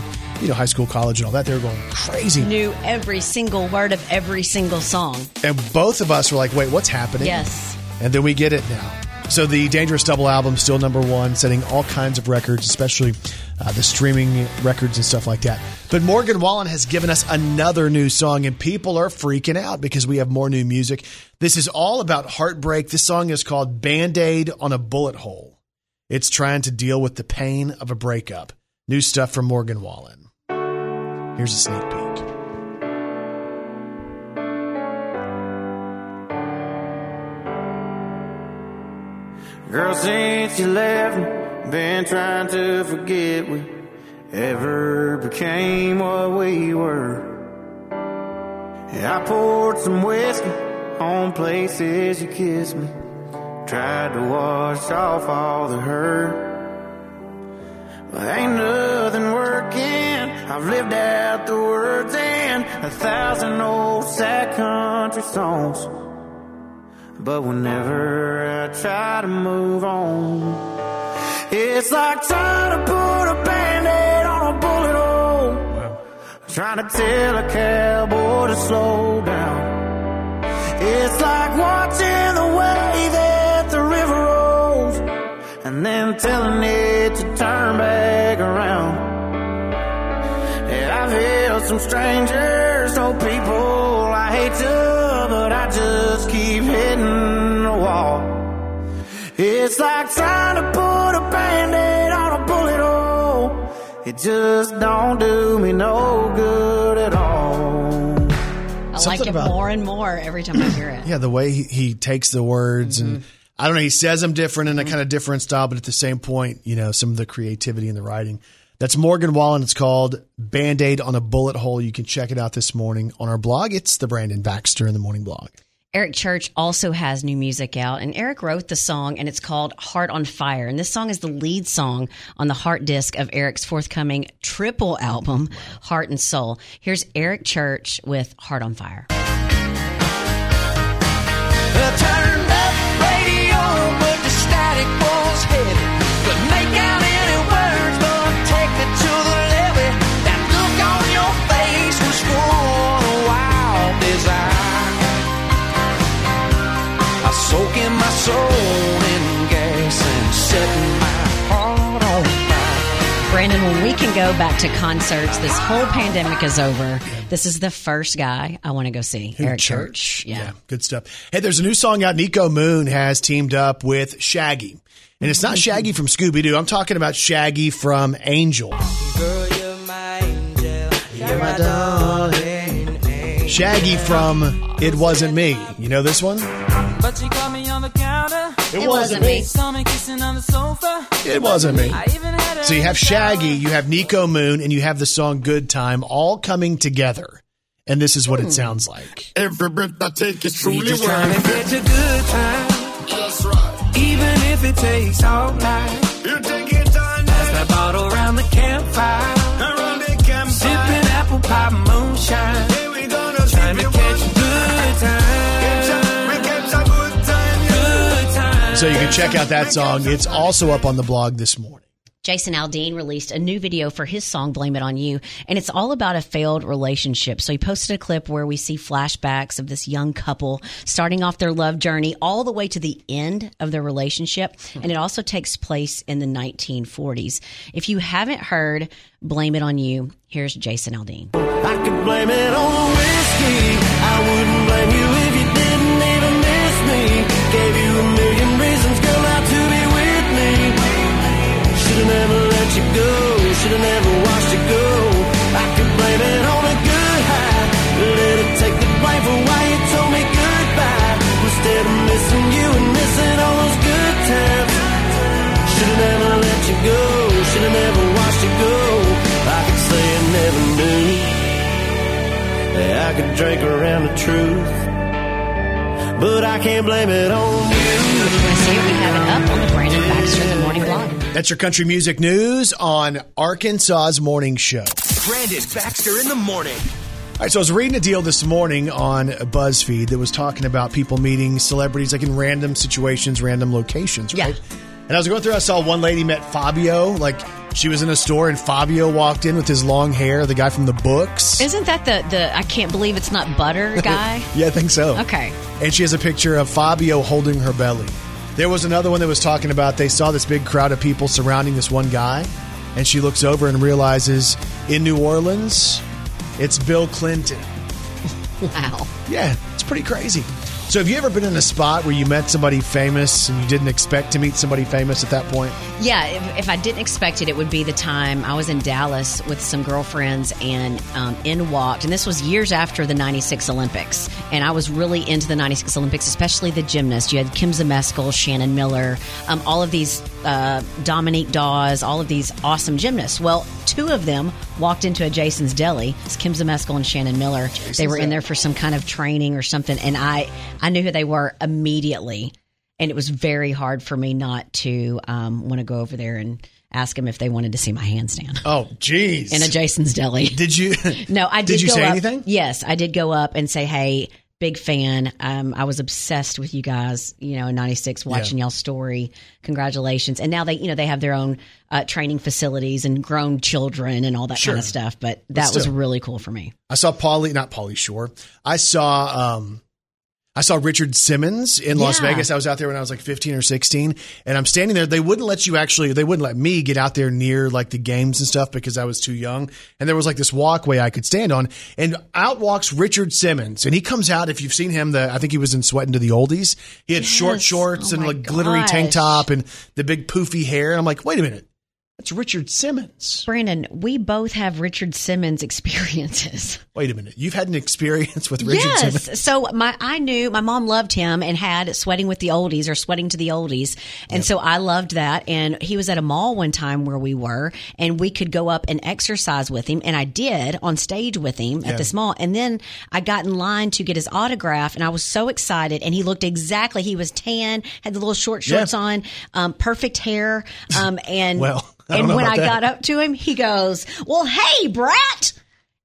high school, college and all that. They were going crazy. Knew every single word of every single song. And both of us were like, wait, what's happening? Yes. And then we get it now. So the Dangerous Double album, still number one, setting all kinds of records, especially the streaming records and stuff like that. But Morgan Wallen has given us another new song, and people are freaking out because we have more new music. This is all about heartbreak. This song is called Band-Aid on a Bullet Hole. It's trying to deal with the pain of a breakup. New stuff from Morgan Wallen. Here's a sneak peek. Girl, since you left me, been trying to forget we ever became what we were. I poured some whiskey on places you kissed me. Tried to wash off all the hurt, but ain't nothing working. I've lived out the words in 1,000 old sad country songs, but whenever I try to move on, it's like trying to put a Band-Aid on a bullet hole. Wow. Trying to tell a cowboy to slow down. It's like watching the way that and then telling it to turn back around. Yeah, I've held some strangers, no people I hate to, but I just keep hitting the wall. It's like trying to put a Band-Aid on a bullet hole. It just don't do me no good at all. I like it more and more every time I hear it. Yeah, the way he takes the words and I don't know. He says I'm different in a kind of different style, but at the same point, some of the creativity in the writing. That's Morgan Wallen. It's called Band-Aid on a Bullet Hole. You can check it out this morning on our blog. It's the Brandon Baxter in the Morning blog. Eric Church also has new music out, and Eric wrote the song, and it's called Heart on Fire. And this song is the lead song on the Heart disc of Eric's forthcoming triple album, Heart and Soul. Here's Eric Church with Heart on Fire. Well, turn up. But the static was heavy. But make out any words, but take it to the levy. That look on your face was full of wild desire. I soak in my soul in gas and setting my heart on fire. Brandon, when we can go back to concerts, this whole pandemic is over. This is the first guy I want to go see, Eric Church. Yeah, good stuff. Hey, there's a new song out. Nico Moon has teamed up with Shaggy. And it's not Shaggy from Scooby-Doo. I'm talking about Shaggy from Angel. Girl, you're my angel. You're my darling angel. Shaggy from It Wasn't Me. You know this one? But she caught me on the counter. It wasn't me. Saw me kissing on the sofa. It wasn't me. So you have Shaggy, you have Nico Moon, and you have the song Good Time all coming together. And this is what it sounds like. Every breath I take is truly worth it. Get your good time. That's right. Even if it takes all night. You take it all night. Pass that bottle around the campfire. Around the campfire. Sipping apple pie moonshine. Yeah, we're gonna trying to catch a good time. So you can check out that song. It's also up on the blog this morning. Jason Aldean released a new video for his song Blame It On You, and it's all about a failed relationship. So he posted a clip where we see flashbacks of this young couple starting off their love journey all the way to the end of their relationship, and it also takes place in the 1940s. If you haven't heard Blame It On You, here's Jason Aldean. I could blame it on whiskey. I wouldn't blame you if you didn't even miss me. Gave you a million reasons, girl, not to be with me. Should've never let you go. Should've never watched you go. I could blame it on a good high. Let it take the blame for why you told me goodbye. Instead of missing you and missing all those good times. Should've never let you go. Should've never watched you go. I could say I never knew. I could drink around the truth, but I can't blame it on you. Here we have it up on the Brandon Baxter in the Morning Blog. That's your country music news on Arkansas's Morning Show. Brandon Baxter in the Morning. All right, so I was reading a deal this morning on BuzzFeed that was talking about people meeting celebrities like in random situations, random locations, right? Yeah. And I was going through, I saw one lady met Fabio, like she was in a store and Fabio walked in with his long hair, the guy from The Books. Isn't that the I can't believe it's not butter guy? Yeah, I think so. Okay. And she has a picture of Fabio holding her belly. There was another one that was talking about they saw this big crowd of people surrounding this one guy, and she looks over and realizes in New Orleans, it's Bill Clinton. Wow. Yeah, it's pretty crazy. So have you ever been in a spot where you met somebody famous and you didn't expect to meet somebody famous at that point? Yeah, if I didn't expect it, it would be the time I was in Dallas with some girlfriends and in walked, and this was years after the 96 Olympics, and I was really into the 96 Olympics, especially the gymnasts. You had Kim Zemeskal, Shannon Miller, all of these, Dominique Dawes, all of these awesome gymnasts. Well, two of them walked into a Jason's Deli. It's Kim Zemeskal and Shannon Miller. Jason's they were in there for some kind of training or something, and I knew who they were immediately, and it was very hard for me not to want to go over there and ask them if they wanted to see my handstand. Oh, geez. In a Jason's Deli. Did you? No, I did. Did you say anything? Yes, I did go up and say, hey, big fan. I was obsessed with you guys, you know, in 96, watching y'all's story. Congratulations. And now they, you know, they have their own training facilities and grown children and all that kind of stuff. But that was really cool for me. I saw not Pauly Shore. I saw Richard Simmons in Las Vegas. I was out there when I was like 15 or 16, and I'm standing there. They wouldn't let you they wouldn't let me get out there near like the games and stuff because I was too young. And there was like this walkway I could stand on, and out walks Richard Simmons. And he comes out, if you've seen him, I think he was in Sweatin' to the Oldies. He had short shorts and like glittery tank top and the big poofy hair. And I'm like, wait a minute. That's Richard Simmons. Brandon, we both have Richard Simmons experiences. Wait a minute. You've had an experience with Richard Simmons? Yes. So I knew my mom loved him and had Sweating to the Oldies. And so I loved that. And he was at a mall one time where we were, and we could go up and exercise with him. And I did on stage with him at this mall. And then I got in line to get his autograph, and I was so excited. And he looked he was tan, had the little short shorts on, perfect hair. And and when I got up to him, he goes, well, hey, brat.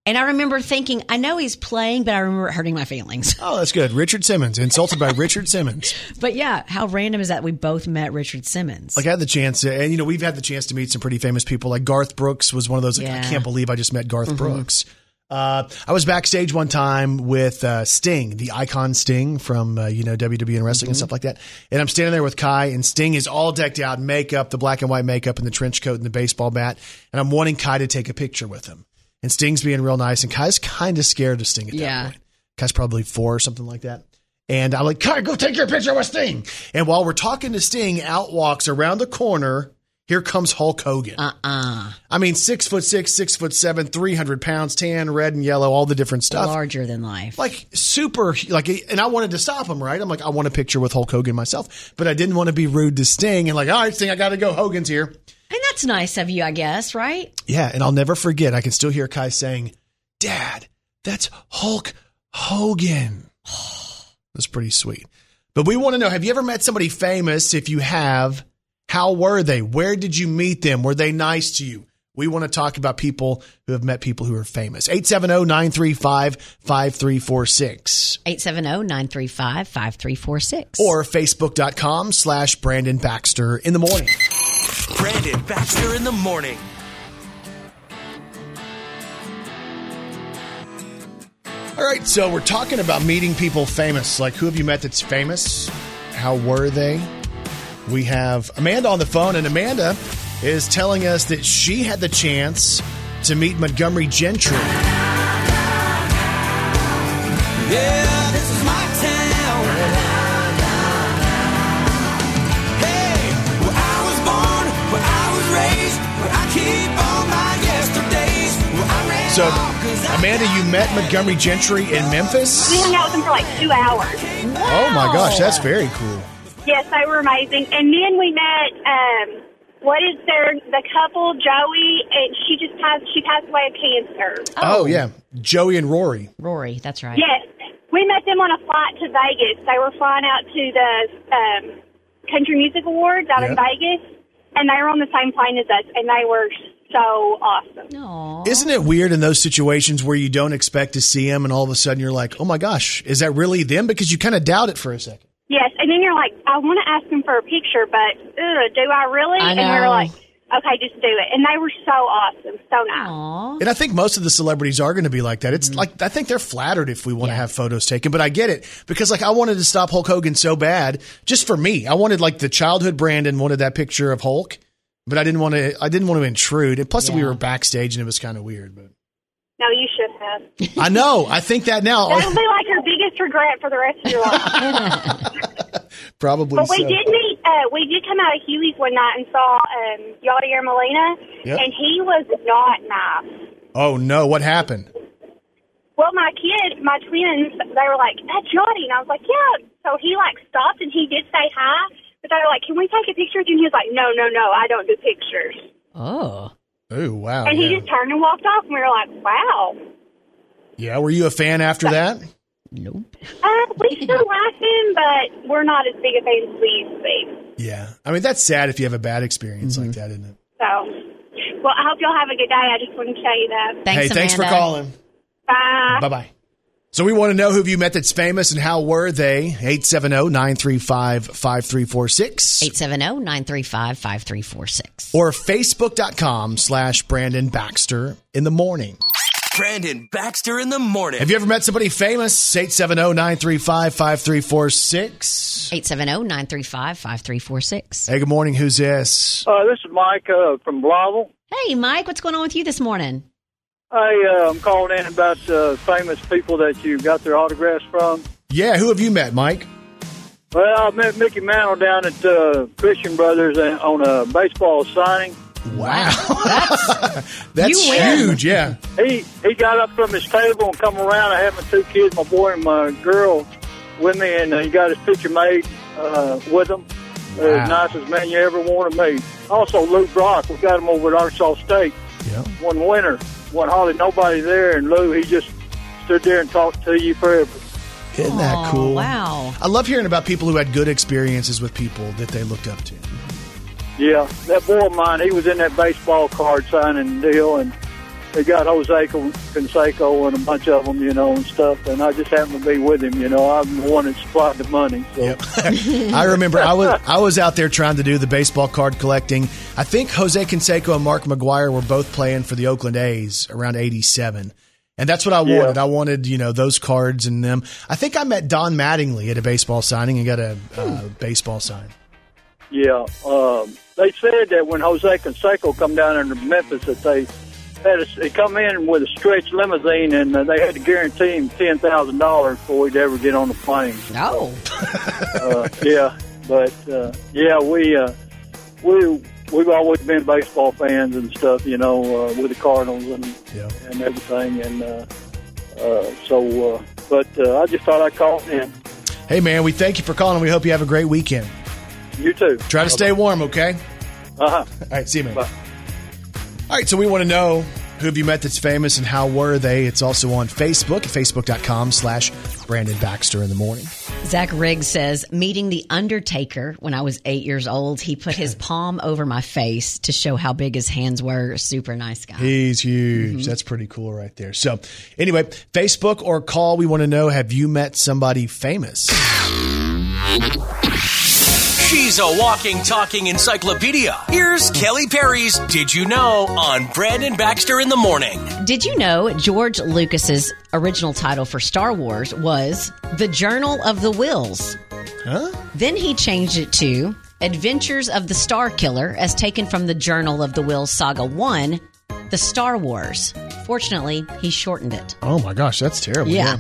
And I remember thinking, I know he's playing, but I remember it hurting my feelings. Oh, that's good. Richard Simmons, insulted by Richard Simmons. But yeah, how random is that we both met Richard Simmons? Like I had the chance, and you know, we've had the chance to meet some pretty famous people. Like Garth Brooks was one of those, like, I can't believe I just met Garth Brooks. I was backstage one time with Sting, the icon Sting from, you know, WWE and wrestling and stuff like that. And I'm standing there with Kai, and Sting is all decked out, makeup, the black and white makeup and the trench coat and the baseball bat. And I'm wanting Kai to take a picture with him. And Sting's being real nice. And Kai's kind of scared of Sting at that point. Kai's probably 4 or something like that. And I'm like, Kai, go take your picture with Sting. And while we're talking to Sting, out walks around the corner. Here comes Hulk Hogan. I mean, 6'6", 6'7", 300 pounds, tan, red and yellow, all the different stuff. Larger than life. Like super, like, and I wanted to stop him, right? I'm like, I want a picture with Hulk Hogan myself, but I didn't want to be rude to Sting and like, all right, Sting, I got to go. Hogan's here. And that's nice of you, I guess, right? Yeah. And I'll never forget. I can still hear Kai saying, Dad, that's Hulk Hogan. That's pretty sweet. But we want to know, have you ever met somebody famous? If you have, how were they? Where did you meet them? Were they nice to you? We want to talk about people who have met people who are famous. 870-935-5346. 870-935-5346. Or Facebook.com/Brandon Baxter in the morning. Brandon Baxter in the morning. All right, so we're talking about meeting people famous. Like, who have you met that's famous? How were they? We have Amanda on the phone, and Amanda is telling us that she had the chance to meet Montgomery Gentry. Yeah, this is my town. Hey, where I was born, where I was raised, where I keep all my yesterdays. Where I ran. So, Amanda, you met Montgomery Gentry in Memphis? We hung out with him for like 2 hours. Wow. Oh my gosh, that's very cool. Yes, they were amazing. And then we met... the couple, Joey, and she passed away of cancer. Oh, yeah. Joey and Rory. Rory, that's right. Yes. We met them on a flight to Vegas. They were flying out to the Country Music Awards out in Vegas, and they were on the same plane as us, and they were so awesome. Aww. Isn't it weird in those situations where you don't expect to see them, and all of a sudden you're like, oh, my gosh, is that really them? Because you kind of doubt it for a second. Yes, and then you're like, I want to ask them for a picture, but do I really? I know. And they're like, okay, just do it. And they were so awesome, so nice. Aww. And I think most of the celebrities are going to be like that. It's like, I think they're flattered if we want to have photos taken, but I get it. Because like, I wanted to stop Hulk Hogan so bad, just for me. I wanted like the childhood Brandon wanted that picture of Hulk, but I didn't want to intrude. And plus we were backstage and it was kind of weird, but. No, you should have. I know. I think that now. That'll be like your biggest regret for the rest of your life. Probably. But we did come out of Huey's one night and saw Yadier Molina, and he was not nice. Oh, no. What happened? Well, my twins, they were like, that's Yachty. And I was like, yeah. So he like stopped and he did say hi. But they were like, can we take a picture? And he was like, no, I don't do pictures. Oh. Oh, wow. And he just turned and walked off, and we were like, wow. Yeah, were you a fan after that? Nope. We still like him, but we're not as big a fan as we used to be. Yeah. I mean, that's sad if you have a bad experience like that, isn't it? So, well, I hope y'all have a good day. I just wanted to tell you that. Thanks, Amanda. Thanks for calling. Bye. Bye-bye. So we want to know who have you met that's famous and how were they? 870-935-5346. 870-935-5346. Or Facebook.com/Brandon Baxter in the morning. Brandon Baxter in the morning. Have you ever met somebody famous? 870-935-5346. 870-935-5346. Hey, good morning. Who's this? This is Mike from Blauville. Hey, Mike. What's going on with you this morning? Hey, I'm calling in about famous people that you got their autographs from. Yeah, who have you met, Mike? Well, I met Mickey Mantle down at Christian Brothers on a baseball signing. Wow. That's huge, yeah. He got up from his table and come around. I had my two kids, my boy and my girl, with me, and he got his picture made with them. Wow. As nice as man you ever want to meet. Also, Luke Brock, we got him over at Arkansas State one winter. When hardly nobody there, and Lou, he just stood there and talked to you forever. Isn't that cool? Wow. I love hearing about people who had good experiences with people that they looked up to. Yeah, that boy of mine, he was in that baseball card signing deal, and they got Jose Canseco and a bunch of them, you know, and stuff, and I just happened to be with him, you know. I'm the one that supplied the money. So. Yep. I remember I was out there trying to do the baseball card collecting. I think Jose Canseco and Mark McGwire were both playing for the Oakland A's around 87, and that's what I wanted. I wanted, you know, those cards and them. I think I met Don Mattingly at a baseball signing and got a baseball sign. Yeah. They said that when Jose Canseco come down into Memphis that they come in with a stretch limousine, and they had to guarantee him $10,000 before he'd ever get on the plane. No. We've always been baseball fans and stuff, you know, with the Cardinals and everything, and I just thought I'd call in. Hey, man, we thank you for calling. We hope you have a great weekend. You too. Try to stay warm, okay? All right, see you, man. Bye. All right, so we want to know Who have you met that's famous and how were they? It's also on Facebook at facebook.com/Brandon Baxter in the morning. Zach Riggs says, meeting The Undertaker when I was 8 years old. He put his palm over my face to show how big his hands were. Super nice guy. He's huge. Mm-hmm. That's pretty cool right there. So anyway, Facebook or call. We want to know, have you met somebody famous? She's a walking, talking encyclopedia. Here's Kelly Perry's Did You Know on Brandon Baxter in the Morning. Did you know George Lucas's original title for Star Wars was The Journal of the Wills? Huh? Then he changed it to Adventures of the Star Killer, as taken from the Journal of the Wills Saga 1, The Star Wars. Fortunately, he shortened it. Oh my gosh, that's terrible. Yeah.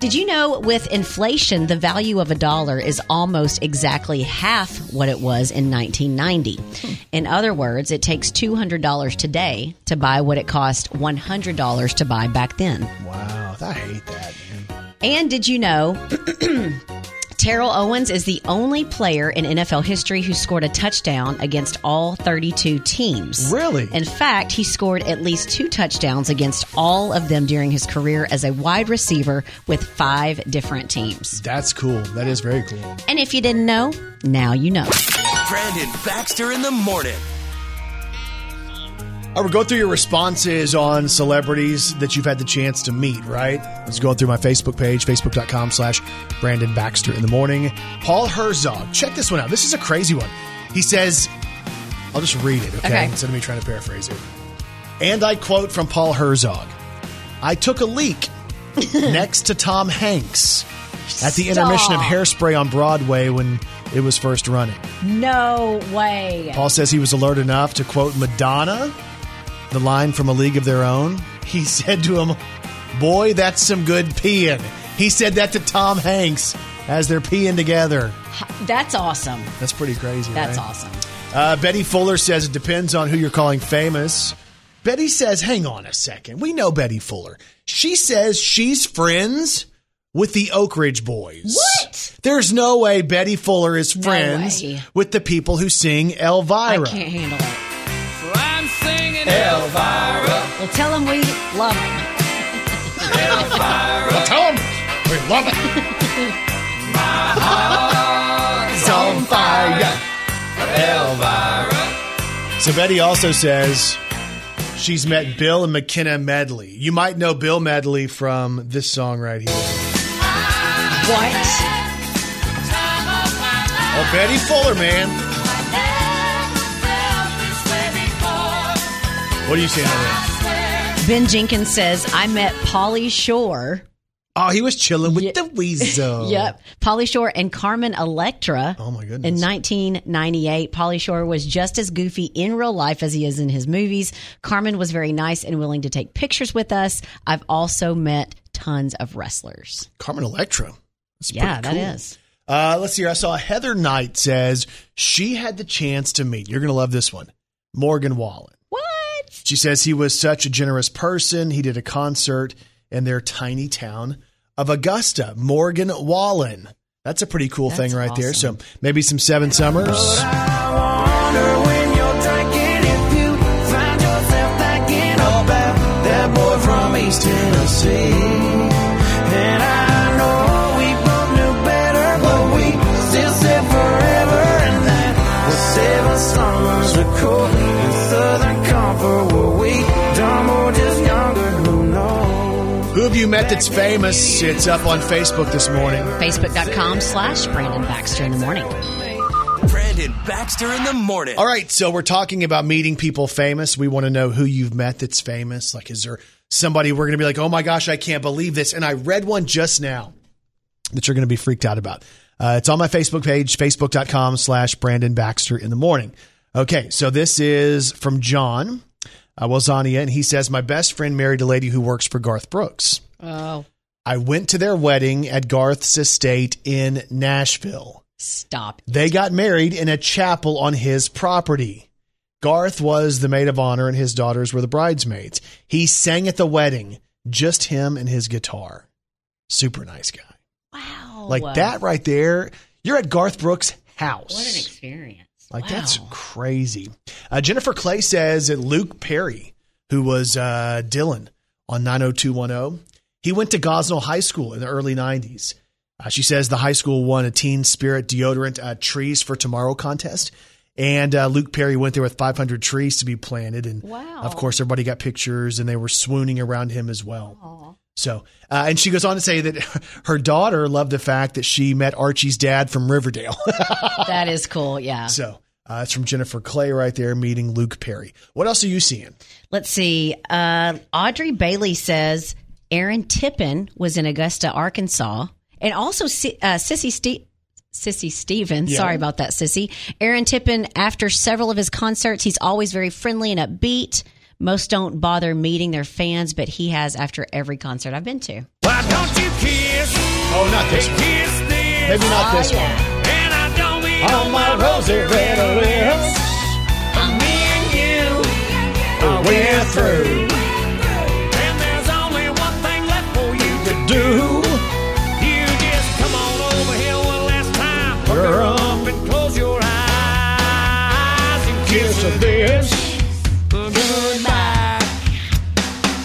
Did you know with inflation, the value of a dollar is almost exactly half what it was in 1990? In other words, it takes $200 today to buy what it cost $100 to buy back then. Wow, I hate that, man. And did you know Terrell Owens is the only player in NFL history who scored a touchdown against all 32 teams? Really? In fact, he scored at least two touchdowns against all of them during his career as a wide receiver with 5 different teams. That's cool. That is very cool. And if you didn't know, now you know. Brandon Baxter in the morning. I would go through your responses on celebrities that you've had the chance to meet, right? I was going through my Facebook page, facebook.com/Brandon Baxter in the morning. Paul Herzog. Check this one out. This is a crazy one. He says, I'll just read it, okay? Instead of me trying to paraphrase it. And I quote from Paul Herzog, "I took a leak next to Tom Hanks at the intermission of Hairspray on Broadway when it was first running." No way. Paul says he was alert enough to quote Madonna, the line from A League of Their Own. He said to him, "Boy, that's some good peeing." He said that to Tom Hanks as they're peeing together. That's awesome. That's pretty crazy. That's right? Awesome. Betty Fuller says it depends on who you're calling famous. Betty says, hang on a second. We know Betty Fuller. She says she's friends with the Oak Ridge Boys. What? There's no way Betty Fuller is friends with the people who sing Elvira. I can't handle it. Elvira. Well, tell them we love it. Elvira. Well, tell them we love it. My heart's on fire. Elvira. So Betty also says she's met Bill and McKenna Medley. You might know Bill Medley from this song right here. What? Oh, Betty Fuller, man. What are you saying over there? Ben Jenkins says, I met Pauly Shore. Oh, he was chilling with the Weasel. Yep. Pauly Shore and Carmen Electra. Oh, my goodness. In 1998, Pauly Shore was just as goofy in real life as he is in his movies. Carmen was very nice and willing to take pictures with us. I've also met tons of wrestlers. Carmen Electra. That's pretty cool. That is. Let's see here. I saw Heather Knight says she had the chance to meet, you're going to love this one, Morgan Wallen. She says he was such a generous person. He did a concert in their tiny town of Augusta. Morgan Wallen. That's a pretty cool thing right there. So maybe some Seven Summers. You met that's famous. It's up on Facebook this morning. Facebook.com/Brandon Baxter in the morning. Brandon Baxter in the morning. All right, so we're talking about meeting people famous. We want to know who you've met that's famous. Like, is there somebody we're going to be like, oh my gosh, I can't believe this? And I read one just now that you're going to be freaked out about. It's on my Facebook page, Facebook.com/Brandon Baxter in the morning. Okay, so this is from John Walzania, and he says, my best friend married a lady who works for Garth Brooks. Oh. I went to their wedding at Garth's estate in Nashville. Stop. They got married in a chapel on his property. Garth was the maid of honor and his daughters were the bridesmaids. He sang at the wedding, just him and his guitar. Super nice guy. Wow. Like that right there. You're at Garth Brooks' house. What an experience. Like, that's crazy. Jennifer Clay says that Luke Perry, who was Dylan on 90210. He went to Gosnell High School in the early 90s. She says the high school won a Teen Spirit Deodorant Trees for Tomorrow contest. And Luke Perry went there with 500 trees to be planted. And, wow. Of course, everybody got pictures, and they were swooning around him as well. Aww. So, and she goes on to say that her daughter loved the fact that she met Archie's dad from Riverdale. That is cool, yeah. So, it's from Jennifer Clay right there, meeting Luke Perry. What else are you seeing? Let's see. Audrey Bailey says Aaron Tippin was in Augusta, Arkansas. And also Sissy Stevens. Yeah. Sorry about that, Sissy. Aaron Tippin, after several of his concerts, he's always very friendly and upbeat. Most don't bother meeting their fans, but he has after every concert I've been to. Why don't you kiss? Oh, not this one. Kiss this. Maybe not this one. And I don't mean on my rosy red lips. I'm me and you. Oh, we're through. And there's only one thing left for you to do. Up and close your eyes and kiss this goodbye.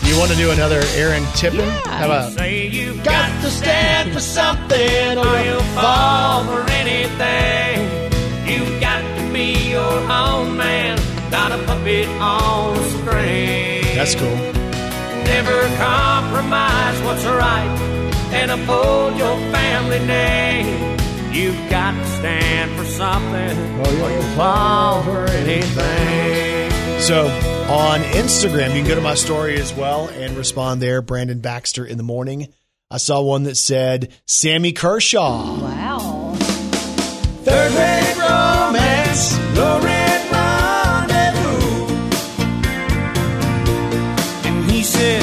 You want to do another Aaron Tippin? Yeah. How about say you've got to stand for something or you'll fall for anything. You've got to be your own man, not a puppet on a string. That's cool. Never compromise what's right and uphold your family name. You've got to stand for something or you'll fall for anything. So on Instagram, you can go to my story as well and respond there. Brandon Baxter in the morning. I saw one that said Sammy Kershaw. Wow. Third rate romance, low rent rendezvous. And he said,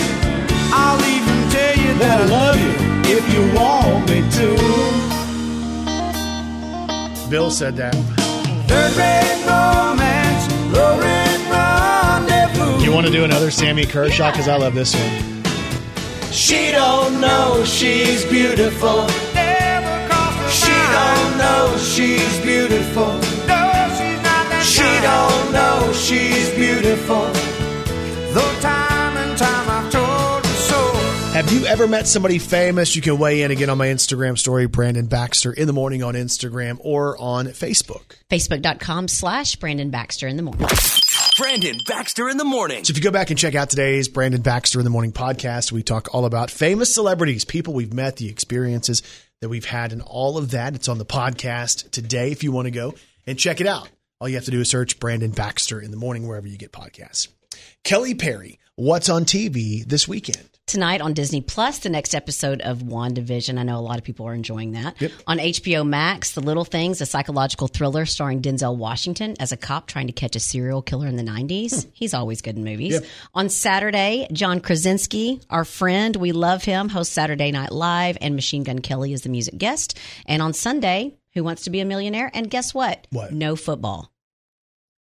I'll even tell you that I love you if you want me to. Bill said that. Third-rate romance, low-rate rendezvous. You want to do another Sammy Kershaw? Because I love this one. She don't know she's beautiful. Never crossed her she mind. Don't know she's beautiful. No, she's not that she kind. Don't know she's beautiful. Though time and time I've told her so. Have you ever met somebody famous? You can weigh in again on my Instagram story, Brandon Baxter in the morning on Instagram or on Facebook. Facebook.com/Brandon Baxter in the morning. Brandon Baxter in the morning. So if you go back and check out today's Brandon Baxter in the morning podcast, we talk all about famous celebrities, people we've met, the experiences that we've had and all of that. It's on the podcast today if you want to go and check it out. All you have to do is search Brandon Baxter in the morning wherever you get podcasts. Kelly Perry, what's on TV this weekend? Tonight on Disney Plus, the next episode of WandaVision. I know a lot of people are enjoying that. Yep. On HBO Max, The Little Things, a psychological thriller starring Denzel Washington as a cop trying to catch a serial killer in the 90s. Hmm. He's always good in movies. Yep. On Saturday, John Krasinski, our friend, we love him, hosts Saturday Night Live, and Machine Gun Kelly is the music guest. And on Sunday, Who Wants to Be a Millionaire? And guess what? What? No football.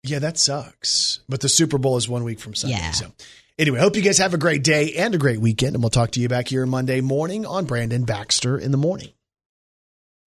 Yeah, that sucks. But the Super Bowl is 1 week from Sunday, yeah. So... Anyway, hope you guys have a great day and a great weekend, and we'll talk to you back here Monday morning on Brandon Baxter in the morning.